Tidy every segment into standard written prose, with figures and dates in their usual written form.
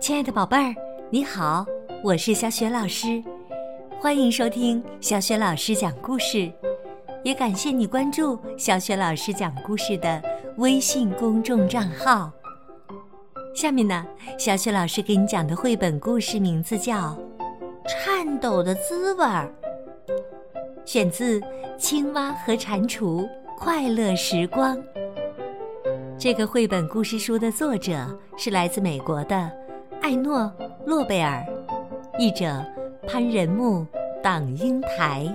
亲爱的宝贝儿，你好，我是小雪老师，欢迎收听小雪老师讲故事，也感谢你关注小雪老师讲故事的微信公众账号。下面呢，小雪老师给你讲的绘本故事名字叫《颤抖的滋味》，选自《青蛙和蟾蜍快乐时光》。这个绘本故事书的作者是来自美国的艾诺·洛贝尔，译者潘仁木、党英台，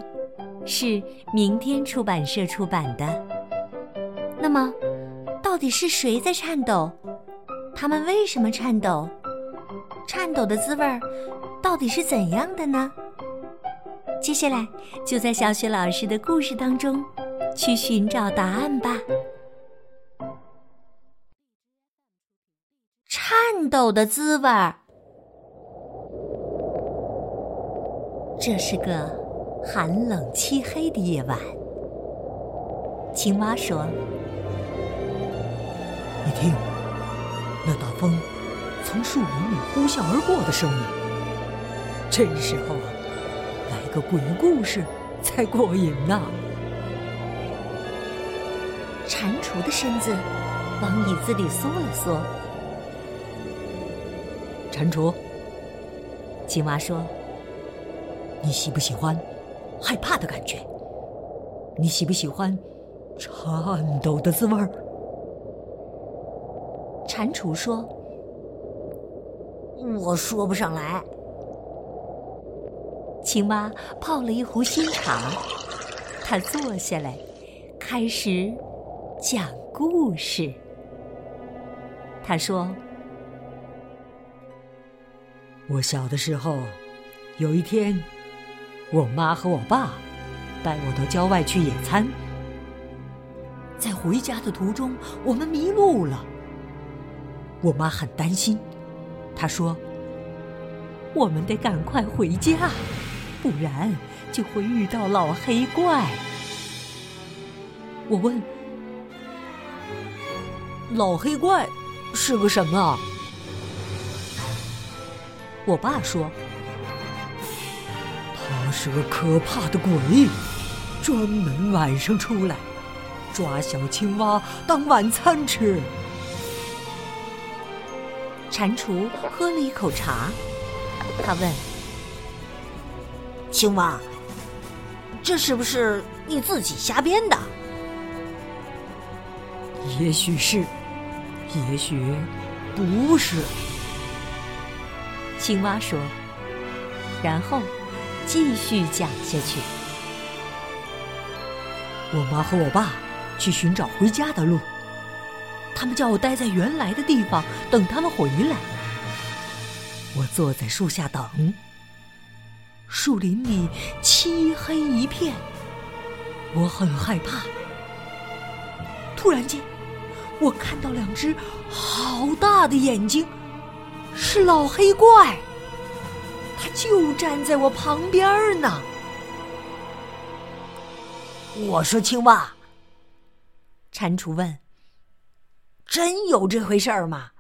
是明天出版社出版的。那么，到底是谁在颤抖？他们为什么颤抖？颤抖的滋味儿到底是怎样的呢？接下来，就在小雪老师的故事当中去寻找答案吧。颤抖的滋味儿，这是个寒冷漆黑的夜晚。青蛙说：“你听，那大风从树林里呼啸而过的声音。这时候啊，来个鬼故事才过瘾呢。”蟾蜍的身子往椅子里缩了缩。蟾蜍，青蛙说：“你喜不喜欢害怕的感觉？你喜不喜欢颤抖的滋味？”蟾蜍说：“我说不上来。”青蛙泡了一壶新茶，他坐下来，开始讲故事。他说：“我小的时候，有一天，我妈和我爸带我到郊外去野餐。在回家的途中，我们迷路了。我妈很担心，她说：‘我们得赶快回家，不然就会遇到老黑怪。’我问：‘老黑怪是个什么？’我爸说：‘他是个可怕的鬼，专门晚上出来抓小青蛙当晚餐吃。’”蟾蜍喝了一口茶，他问：“青蛙，这是不是你自己瞎编的？”“也许是，也许不是。”青蛙说，然后继续讲下去。我妈和我爸去寻找回家的路，他们叫我待在原来的地方等他们回来。我坐在树下等，树林里漆黑一片，我很害怕。突然间，我看到两只好大的眼睛，是老黑怪，他就站在我旁边呢。我说：“青蛙。”蟾蜍问：“真有这回事儿吗？”“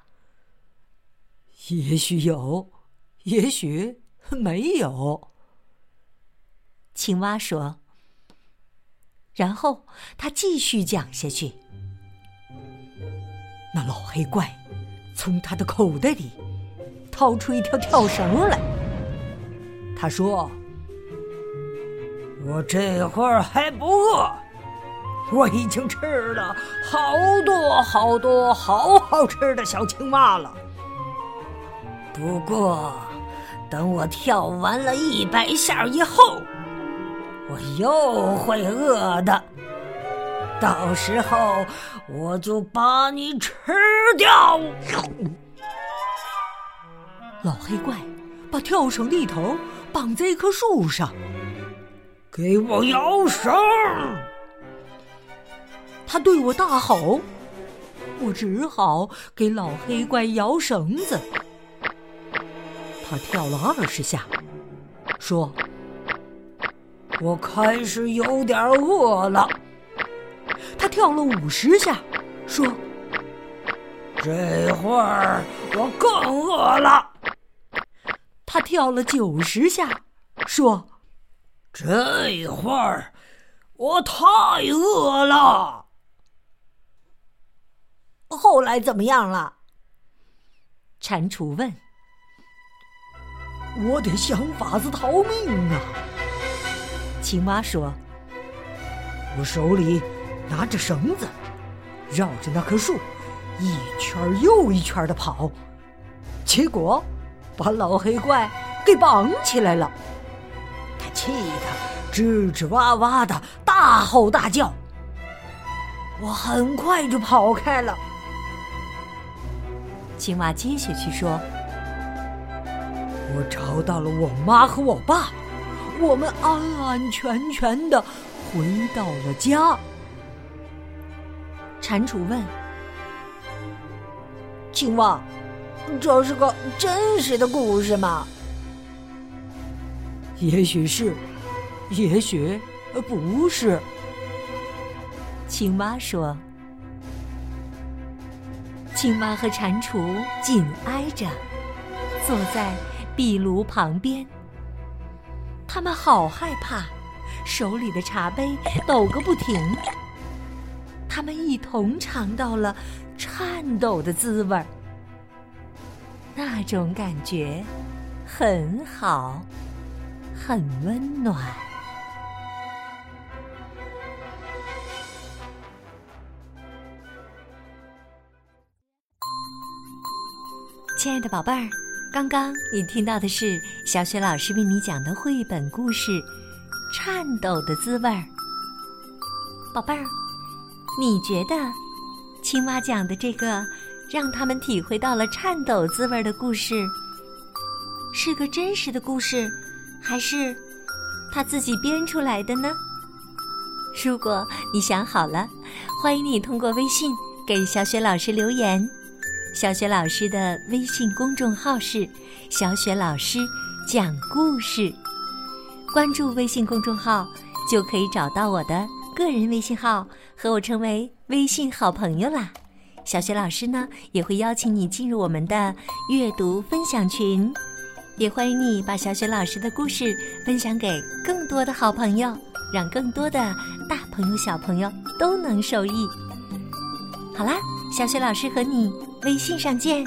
也许有，也许没有。”青蛙说，然后他继续讲下去。那老黑怪从他的口袋里掏出一条跳绳来，他说：“我这会儿还不饿，我已经吃了好多好多好好吃的小青蛙了。不过，等我跳完了100下以后，我又会饿的，到时候我就把你吃掉。”老黑怪把跳绳的一头绑在一棵树上。“给我摇绳！”他对我大吼，我只好给老黑怪摇绳子。他跳了20下，说：“我开始有点饿了。”他跳了50下，说：“这会儿我更饿了。他跳了90下，说：“这会儿我太饿了。”后来怎么样了？蟾蜍问。我得想法子逃命啊！青蛙说：“我手里拿着绳子，绕着那棵树一圈又一圈的跑，结果把老黑怪给绑起来了。他气得吱吱哇哇的大吼大叫。我很快就跑开了。”青蛙接下去说：“我找到了我妈和我爸，我们安安全全的回到了家。”蟾蜍问：“青蛙，这是个真实的故事吗？”“也许是，也许不是。”青蛙说。青蛙和蟾蜍紧挨着，坐在壁炉旁边。他们好害怕，手里的茶杯抖个不停。他们一同尝到了颤抖的滋味儿，那种感觉很好，很温暖。亲爱的宝贝儿，刚刚你听到的是小雪老师为你讲的绘本故事《颤抖的滋味》。宝贝儿，你觉得青蛙讲的这个让他们体会到了颤抖滋味的故事，是个真实的故事，还是他自己编出来的呢？如果你想好了，欢迎你通过微信给小雪老师留言。小雪老师的微信公众号是“小雪老师讲故事”，关注微信公众号就可以找到我的个人微信号，和我成为微信好朋友啦。小雪老师呢，也会邀请你进入我们的阅读分享群，也欢迎你把小雪老师的故事分享给更多的好朋友，让更多的大朋友小朋友都能受益。好啦，小雪老师和你微信上见。